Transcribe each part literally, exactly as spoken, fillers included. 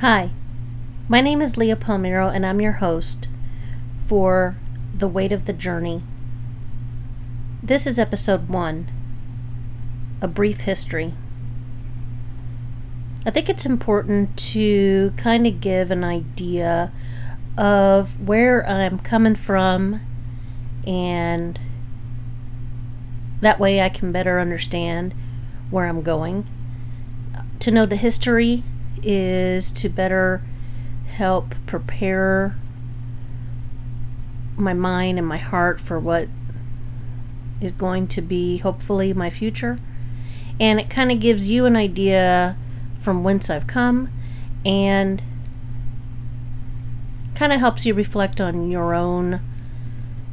Hi, my name is Leah Palmiro, and I'm your host for The Weight of the Journey. This is episode one, A Brief History. I think it's important to kind of give an idea of where I'm coming from, and that way I can better understand where I'm going. To know the history is to better help prepare my mind and my heart for what is going to be, hopefully, my future. And it kind of gives you an idea from whence I've come, and kind of helps you reflect on your own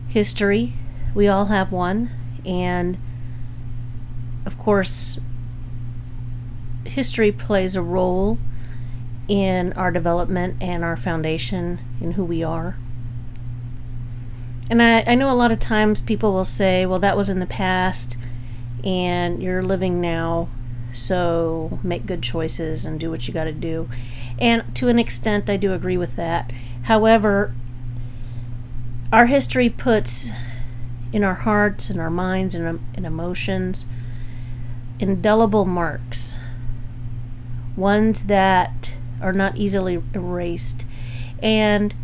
history. We all have one, and of course history plays a role in our development and our foundation in who we are. And I, I know a lot of times people will say, well, that was in the past and you're living now, so make good choices and do what you got to do. And to an extent, I do agree with that. However, our history puts in our hearts and our minds and, and emotions indelible marks, ones that are not easily erased. And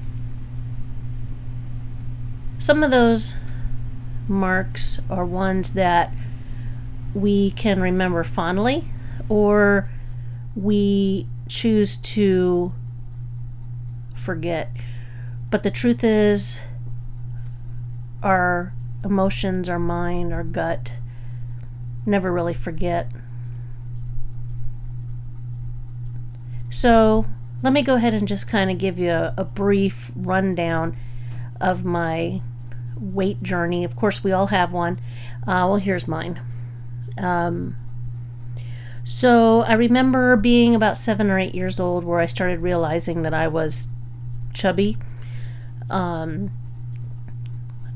some of those marks are ones that we can remember fondly, or we choose to forget. But the truth is, our emotions, our mind, our gut never really forget. So let me go ahead and just kind of give you a, a brief rundown of my weight journey. Of course, we all have one. Uh, well, here's mine. Um, so I remember being about seven or eight years old where I started realizing that I was chubby. Um,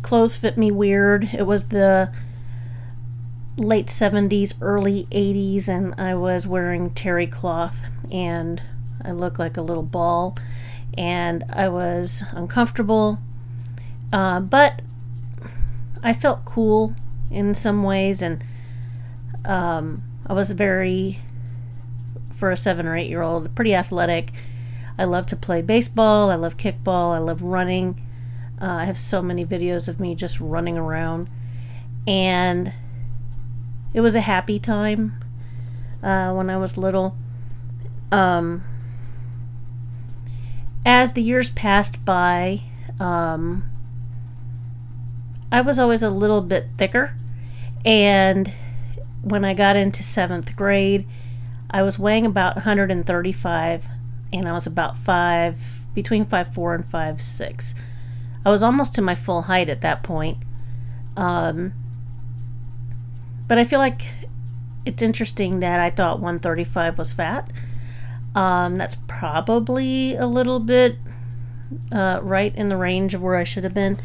clothes fit me weird. It was the late seventies, early eighties, and I was wearing terry cloth, and I looked like a little ball, and I was uncomfortable, uh, but I felt cool in some ways, and um, I was very, for a seven or eight year old, pretty athletic. I love to play baseball, I love kickball, I love running. uh, I have so many videos of me just running around, and it was a happy time uh, when I was little. Um, as the years passed by, um, I was always a little bit thicker, and when I got into seventh grade, I was weighing about one hundred thirty-five, and I was about five, between five four and five six. I was almost to my full height at that point, um, but I feel like it's interesting that I thought one thirty-five was fat. Um, that's probably a little bit uh, right in the range of where I should have been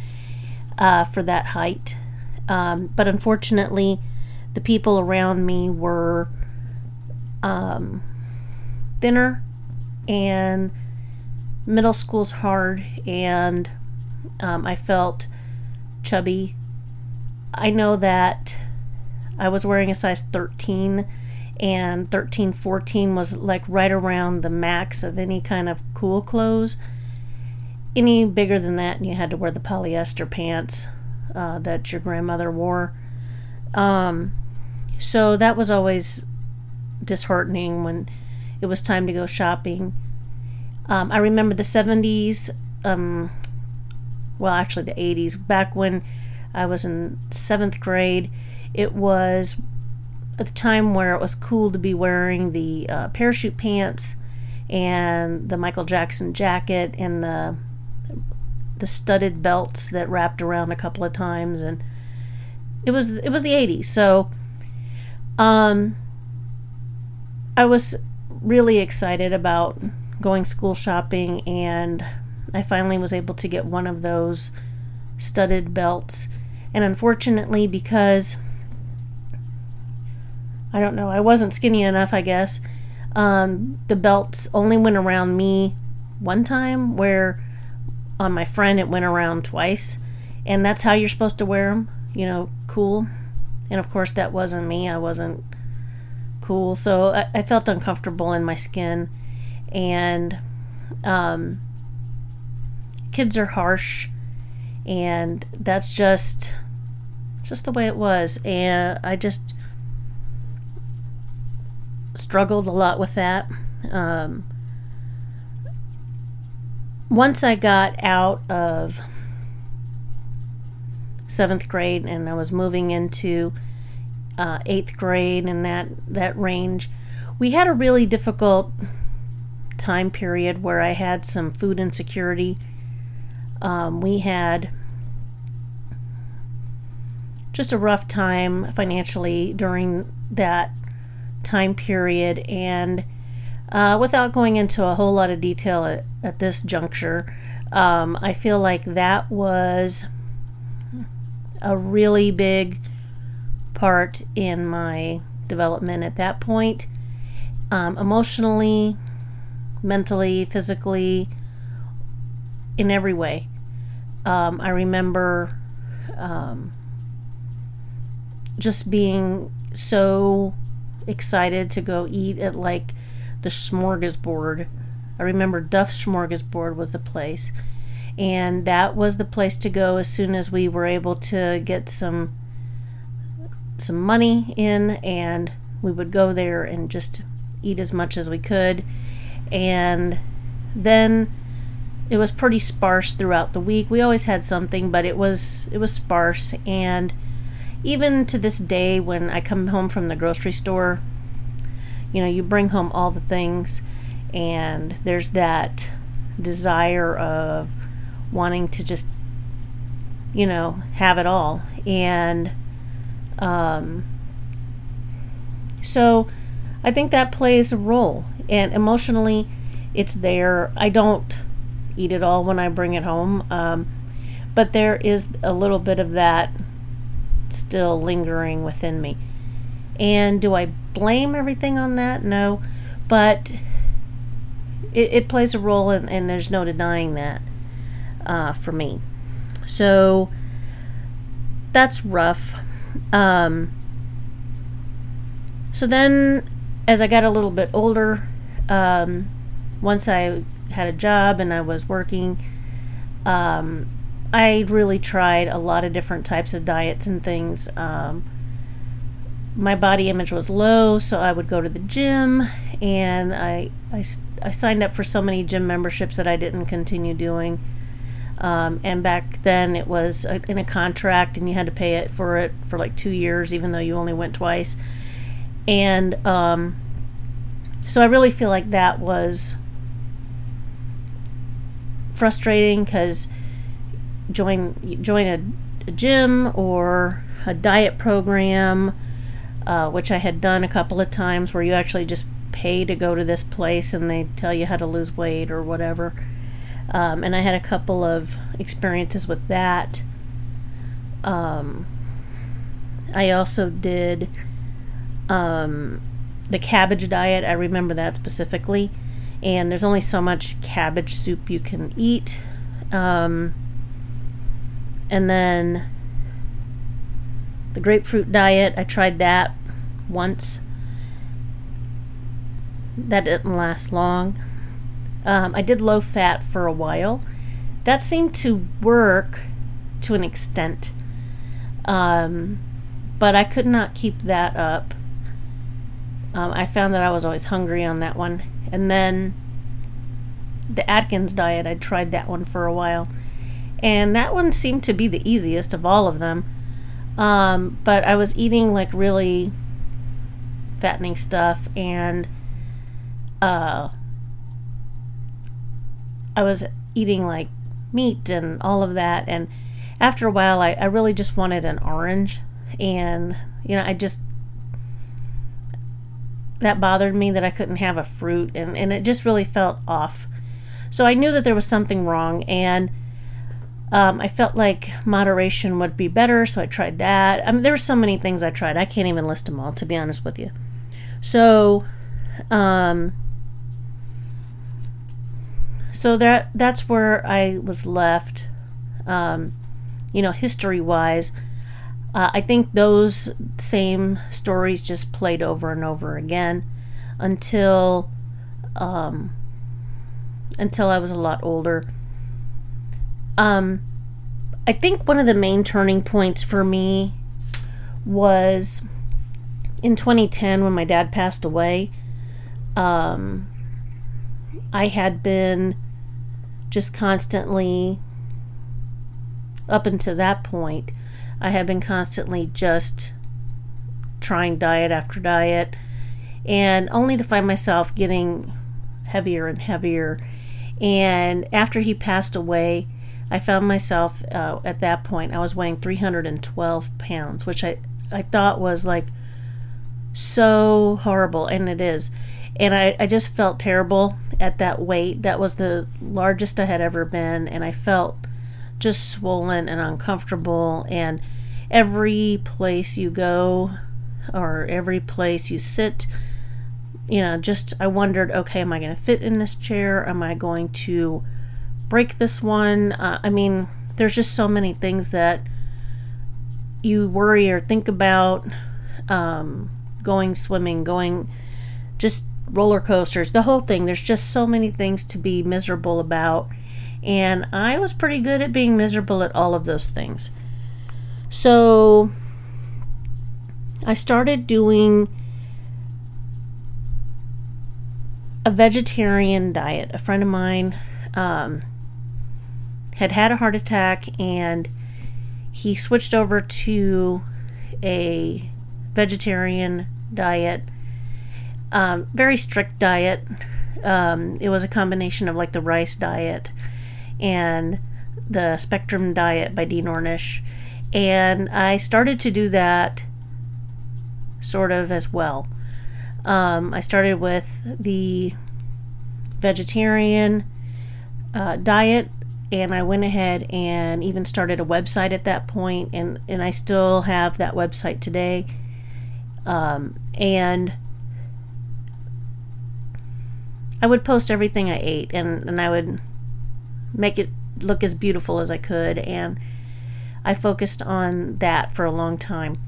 uh, for that height. Um, but unfortunately, the people around me were um, thinner, and middle school's hard, and um, I felt chubby. I know that I was wearing a size thirteen, and thirteen, fourteen was like right around the max of any kind of cool clothes. Any bigger than that, and you had to wear the polyester pants uh, that your grandmother wore. Um, so that was always disheartening when it was time to go shopping. Um, I remember the seventies, um, well actually the eighties, back when I was in seventh grade, it was at the time where it was cool to be wearing the uh, parachute pants and the Michael Jackson jacket and the the studded belts that wrapped around a couple of times, and it was it was the eighties. So um, I was really excited about going school shopping, and I finally was able to get one of those studded belts. And unfortunately, because I don't know, I wasn't skinny enough, I guess. Um, the belts only went around me one time, where on my friend it went around twice. And that's how you're supposed to wear them, you know, cool. And of course that wasn't me. I wasn't cool. So I, I felt uncomfortable in my skin. And um, kids are harsh. And that's just just the way it was. And I just struggled a lot with that. Um, once I got out of seventh grade and I was moving into uh, eighth grade and that, that range, we had a really difficult time period where I had some food insecurity. Um, we had just a rough time financially during that time period, and uh, without going into a whole lot of detail at, at this juncture, um, I feel like that was a really big part in my development at that point, um, emotionally, mentally, physically, in every way. Um, I remember um, just being so excited to go eat at like the smorgasbord. I remember Duff's Smorgasbord was the place, and that was the place to go as soon as we were able to get some some money in, and we would go there and just eat as much as we could. And then it was pretty sparse throughout the week. We always had something, but it was it was sparse. And even to this day, when I come home from the grocery store, you know, you bring home all the things, and there's that desire of wanting to just, you know, have it all. And um, so I think that plays a role. And emotionally, it's there. I don't eat it all when I bring it home, um, but there is a little bit of that still lingering within me. And do I blame everything on that? No, but it, it plays a role, and, and there's no denying that uh, for me. So that's rough. Um, so then as I got a little bit older, um, once I had a job and I was working, um, I really tried a lot of different types of diets and things. Um, my body image was low, so I would go to the gym, and I, I, I signed up for so many gym memberships that I didn't continue doing. Um, and back then it was a, in a contract, and you had to pay it for it for like two years, even though you only went twice. And um, so I really feel like that was frustrating, because join join a, a gym or a diet program, uh, which I had done a couple of times, where you actually just pay to go to this place and they tell you how to lose weight or whatever. Um, and I had a couple of experiences with that. Um, I also did um, the cabbage diet. I remember that specifically. And there's only so much cabbage soup you can eat. Um, and then the grapefruit diet, I tried that once. That didn't last long. Um, I did low fat for a while. That seemed to work to an extent. Um, but I could not keep that up. Um, I found that I was always hungry on that one. And then the Atkins diet, I tried that one for a while. And that one seemed to be the easiest of all of them. Um, but I was eating like really fattening stuff, and uh, I was eating like meat and all of that. And after a while, I, I really just wanted an orange. And, you know, I just, that bothered me that I couldn't have a fruit, and, and it just really felt off. So I knew that there was something wrong, and um, I felt like moderation would be better, so I tried that. I mean, there were so many things I tried. I can't even list them all, to be honest with you. So Um, so that that's where I was left, um, you know, history-wise. Uh, I think those same stories just played over and over again until um, until I was a lot older. Um, I think one of the main turning points for me was in twenty ten when my dad passed away. Um, I had been just constantly, up until that point, I had been constantly just trying diet after diet, and only to find myself getting heavier and heavier. And after he passed away, I found myself, uh, at that point, I was weighing three hundred twelve pounds, which I, I thought was like so horrible, and it is. And I, I just felt terrible at that weight. That was the largest I had ever been, and I felt just swollen and uncomfortable. And every place you go or every place you sit, you know, just I wondered, okay, am I going to fit in this chair? Am I going to break this one? Uh, I mean, there's just so many things that you worry or think about, um, going swimming, going just roller coasters, the whole thing. There's just so many things to be miserable about. And I was pretty good at being miserable at all of those things. So I started doing a vegetarian diet. A friend of mine, um, had had a heart attack, and he switched over to a vegetarian diet, um, very strict diet. Um, it was a combination of like the rice diet and the Spectrum diet by Dean Ornish. And I started to do that sort of as well. Um, I started with the vegetarian uh, diet, and I went ahead and even started a website at that point, and, and I still have that website today. Um, and I would post everything I ate, and, and I would make it look as beautiful as I could, and I focused on that for a long time.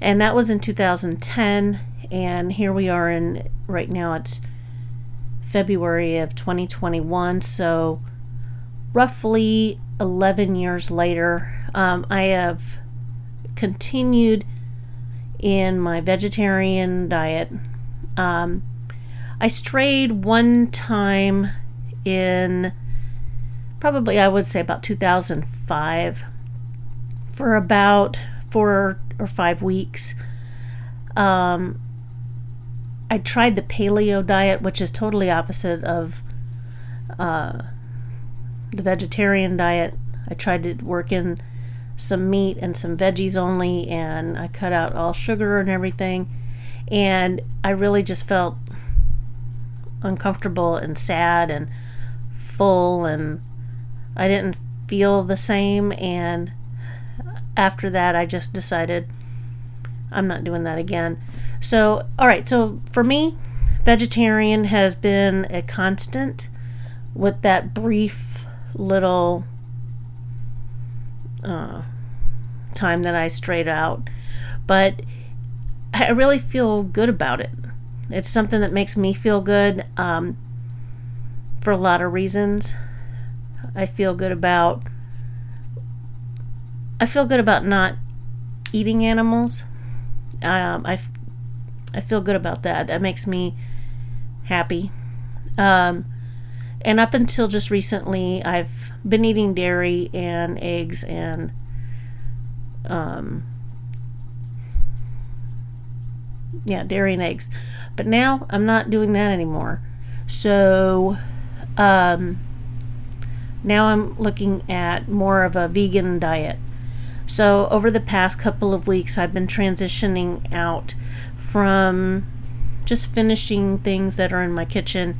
And that was in two thousand ten, and here we are in, right now it's February of twenty twenty-one, so roughly eleven years later, um, I have continued in my vegetarian diet. Um, I strayed one time in probably, I would say, about two thousand five for about four or five weeks. Um, I tried the paleo diet, which is totally opposite of uh, the vegetarian diet. I tried to work in some meat and some veggies only, and I cut out all sugar and everything. And I really just felt uncomfortable and sad and full, and I didn't feel the same. And after that, I just decided I'm not doing that again. So, all right. So for me, vegetarian has been a constant, with that brief little uh, time that I strayed out. But I really feel good about it. It's something that makes me feel good, um, for a lot of reasons. I feel good about I feel good about not eating animals. Um, I, I feel good about that. That makes me happy. Um, and up until just recently, I've been eating dairy and eggs and um, yeah, dairy and eggs. But now I'm not doing that anymore. So, um, now I'm looking at more of a vegan diet. So over the past couple of weeks, I've been transitioning out from just finishing things that are in my kitchen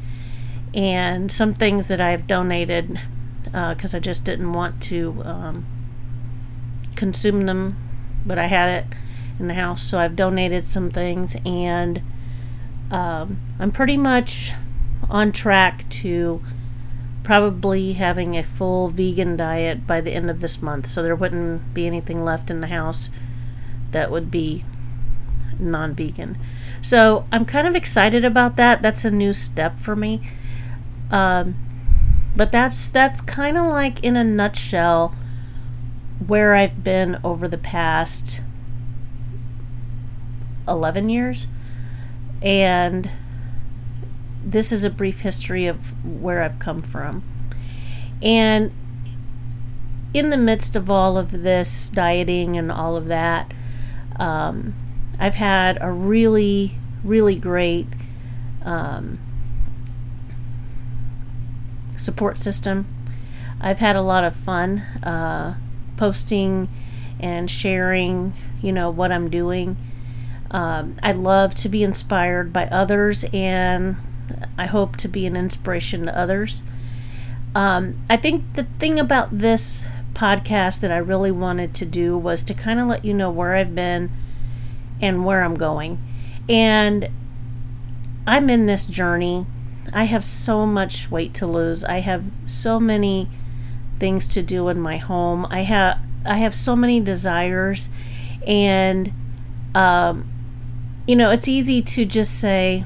and some things that I've donated because uh, I just didn't want to um, consume them, but I had it in the house, so I've donated some things. And um, I'm pretty much on track to probably having a full vegan diet by the end of this month, so there wouldn't be anything left in the house that would be non-vegan. So I'm kind of excited about that. That's a new step for me. Um, but that's that's kind of like in a nutshell where I've been over the past eleven years. And this is a brief history of where I've come from. And in the midst of all of this dieting and all of that, um, I've had a really, really great um, support system. I've had a lot of fun uh, posting and sharing, you know, what I'm doing. Um, I love to be inspired by others, and I hope to be an inspiration to others. Um, I think the thing about this podcast that I really wanted to do was to kind of let you know where I've been and where I'm going. And I'm in this journey. I have so much weight to lose. I have so many things to do in my home. I have I have so many desires, and um, you know, it's easy to just say,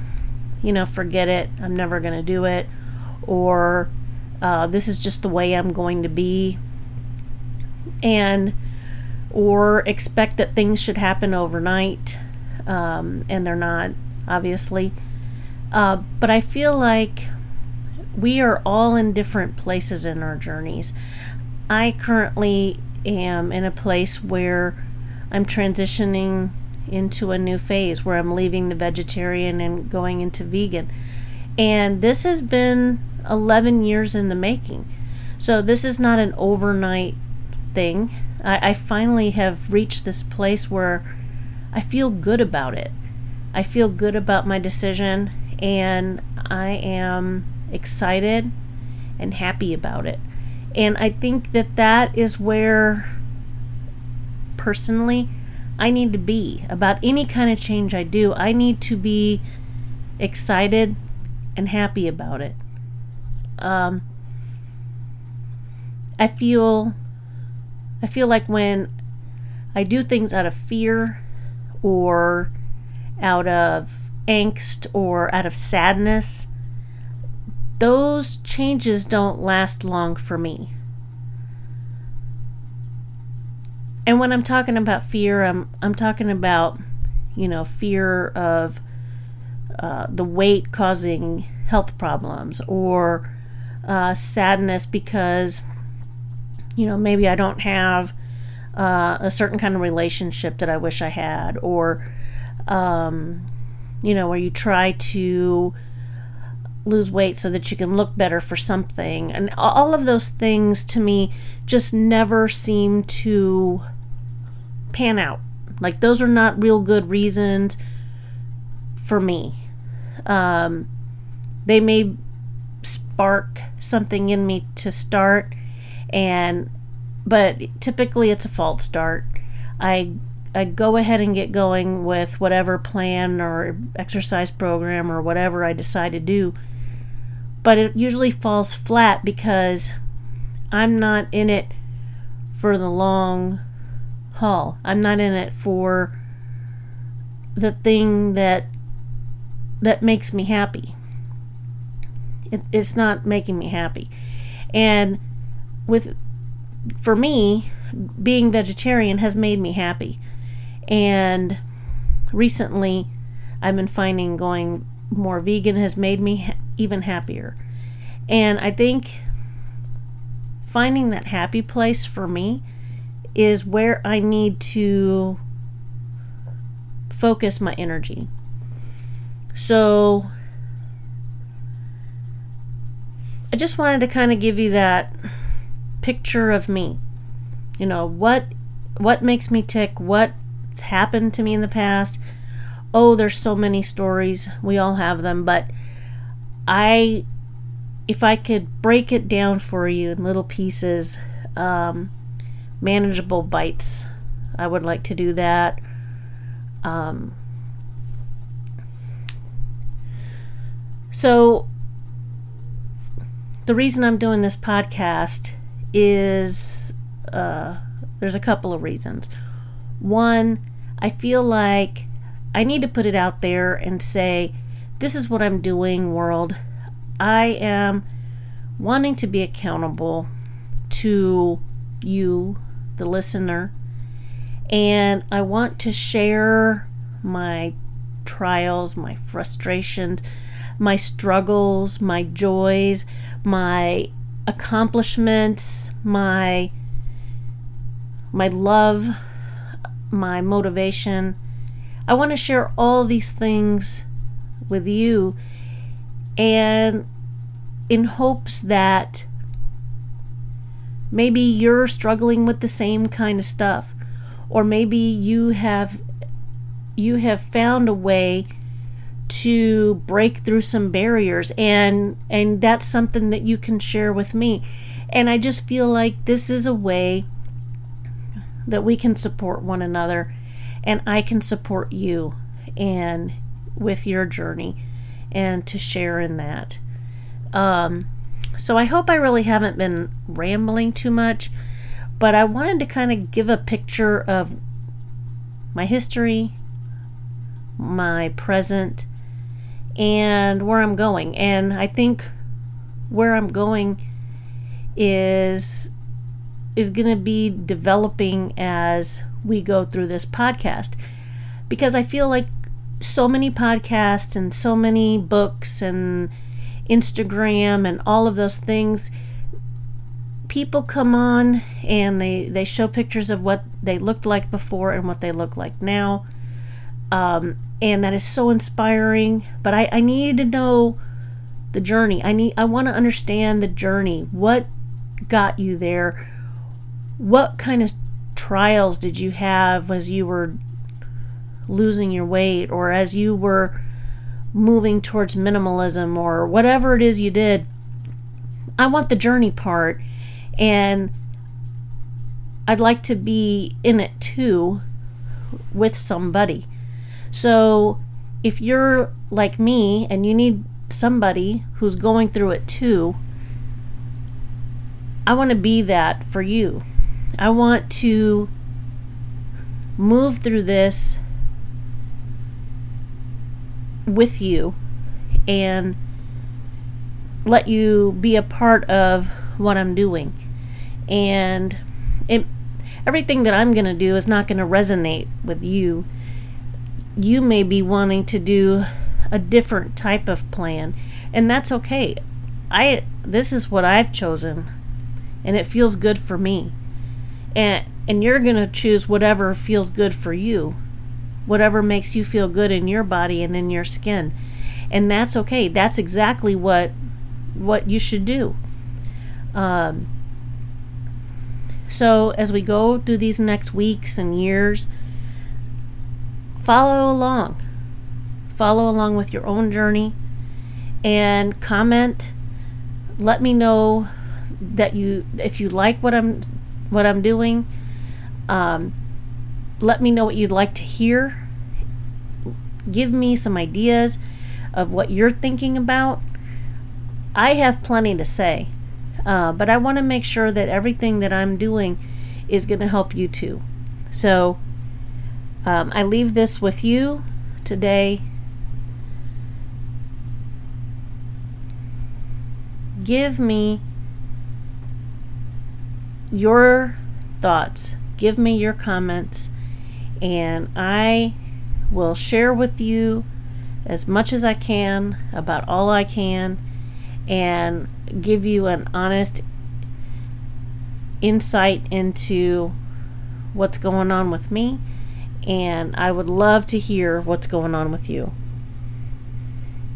you know, forget it. I'm never going to do it, or uh, this is just the way I'm going to be, and or expect that things should happen overnight, um, and they're not, obviously. Uh, but I feel like we are all in different places in our journeys. I currently am in a place where I'm transitioning into a new phase, where I'm leaving the vegetarian and going into vegan. And this has been eleven years in the making. So this is not an overnight thing. I, I finally have reached this place where I feel good about it. I feel good about my decision, and I am excited and happy about it. And I think that that is where, personally, I need to be. About any kind of change I do, I need to be excited and happy about it. Um, I feel... I feel like when I do things out of fear or out of angst or out of sadness, those changes don't last long for me. And when I'm talking about fear, I'm I'm talking about, you know, fear of uh, the weight causing health problems, or uh, sadness because, you know, maybe I don't have uh, a certain kind of relationship that I wish I had, or, um, you know, where you try to lose weight so that you can look better for something. And all of those things to me just never seem to pan out. Like, those are not real good reasons for me. Um, they may spark something in me to start, And, but typically it's a false start. I I go ahead and get going with whatever plan or exercise program or whatever I decide to do, but it usually falls flat because I'm not in it for the long haul. I'm not in it for the thing that that makes me happy. It, it's not making me happy. And with, for me, being vegetarian has made me happy. And recently, I've been finding going more vegan has made me ha- even happier. And I think finding that happy place for me is where I need to focus my energy. So I just wanted to kind of give you that picture of me. You know, what what makes me tick, what's happened to me in the past. Oh, there's so many stories, we all have them, but I if I could break it down for you in little pieces, um, manageable bites, I would like to do that. Um, So the reason I'm doing this podcast is uh, there's a couple of reasons. One, I feel like I need to put it out there and say, this is what I'm doing, world. I am wanting to be accountable to you, the listener, and I want to share my trials, my frustrations, my struggles, my joys, my accomplishments, my my love, my motivation. I want to share all these things with you, and in hopes that maybe you're struggling with the same kind of stuff, or maybe you have you have found a way to break through some barriers, and and that's something that you can share with me. And I just feel like this is a way that we can support one another, and I can support you and with your journey and to share in that. Um, so I hope I really haven't been rambling too much, but I wanted to kind of give a picture of my history, my present, and where I'm going. And I think where I'm going is is going to be developing as we go through this podcast, because I feel like so many podcasts and so many books and Instagram and all of those things, people come on and they they show pictures of what they looked like before and what they look like now, um, and that is so inspiring. But I, I need to know the journey. I need I want to understand the journey. What got you there? What kind of trials did you have as you were losing your weight, or as you were moving towards minimalism, or whatever it is you did? I want the journey part, and I'd like to be in it too with somebody. So if you're like me and you need somebody who's going through it too, I want to be that for you. I want to move through this with you and let you be a part of what I'm doing. And it, everything that I'm going to do is not going to resonate with you. You may be wanting to do a different type of plan, and that's okay. I this is what I've chosen, and it feels good for me. And and you're going to choose whatever feels good for you, whatever makes you feel good in your body and in your skin. And that's okay. That's exactly what what you should do. Um, so as we go through these next weeks and years, follow along. Follow along with your own journey and comment. Let me know that you if you like what I'm what I'm doing. Um, Let me know what you'd like to hear. Give me some ideas of what you're thinking about. I have plenty to say, uh, but I want to make sure that everything that I'm doing is going to help you too. So um, I leave this with you today. Give me your thoughts. Give me your comments. And I will share with you as much as I can about all I can, and give you an honest insight into what's going on with me. And I would love to hear what's going on with you.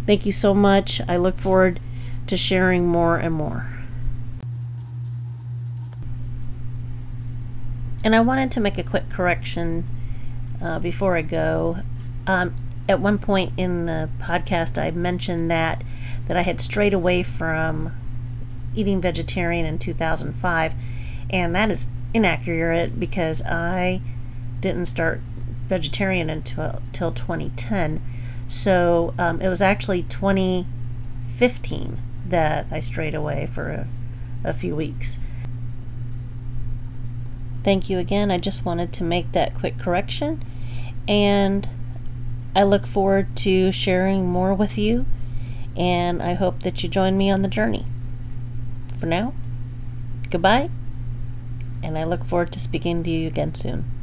Thank you so much. I look forward to sharing more and more. And I wanted to make a quick correction Uh, before I go. Um, at one point in the podcast I mentioned that that I had strayed away from eating vegetarian in two thousand five, and that is inaccurate, because I didn't start vegetarian until till twenty ten. So um, it was actually 20 fifteen that I strayed away for a, a few weeks. Thank you again. I just wanted to make that quick correction, and I look forward to sharing more with you, and I hope that you join me on the journey. For now, goodbye, and I look forward to speaking to you again soon.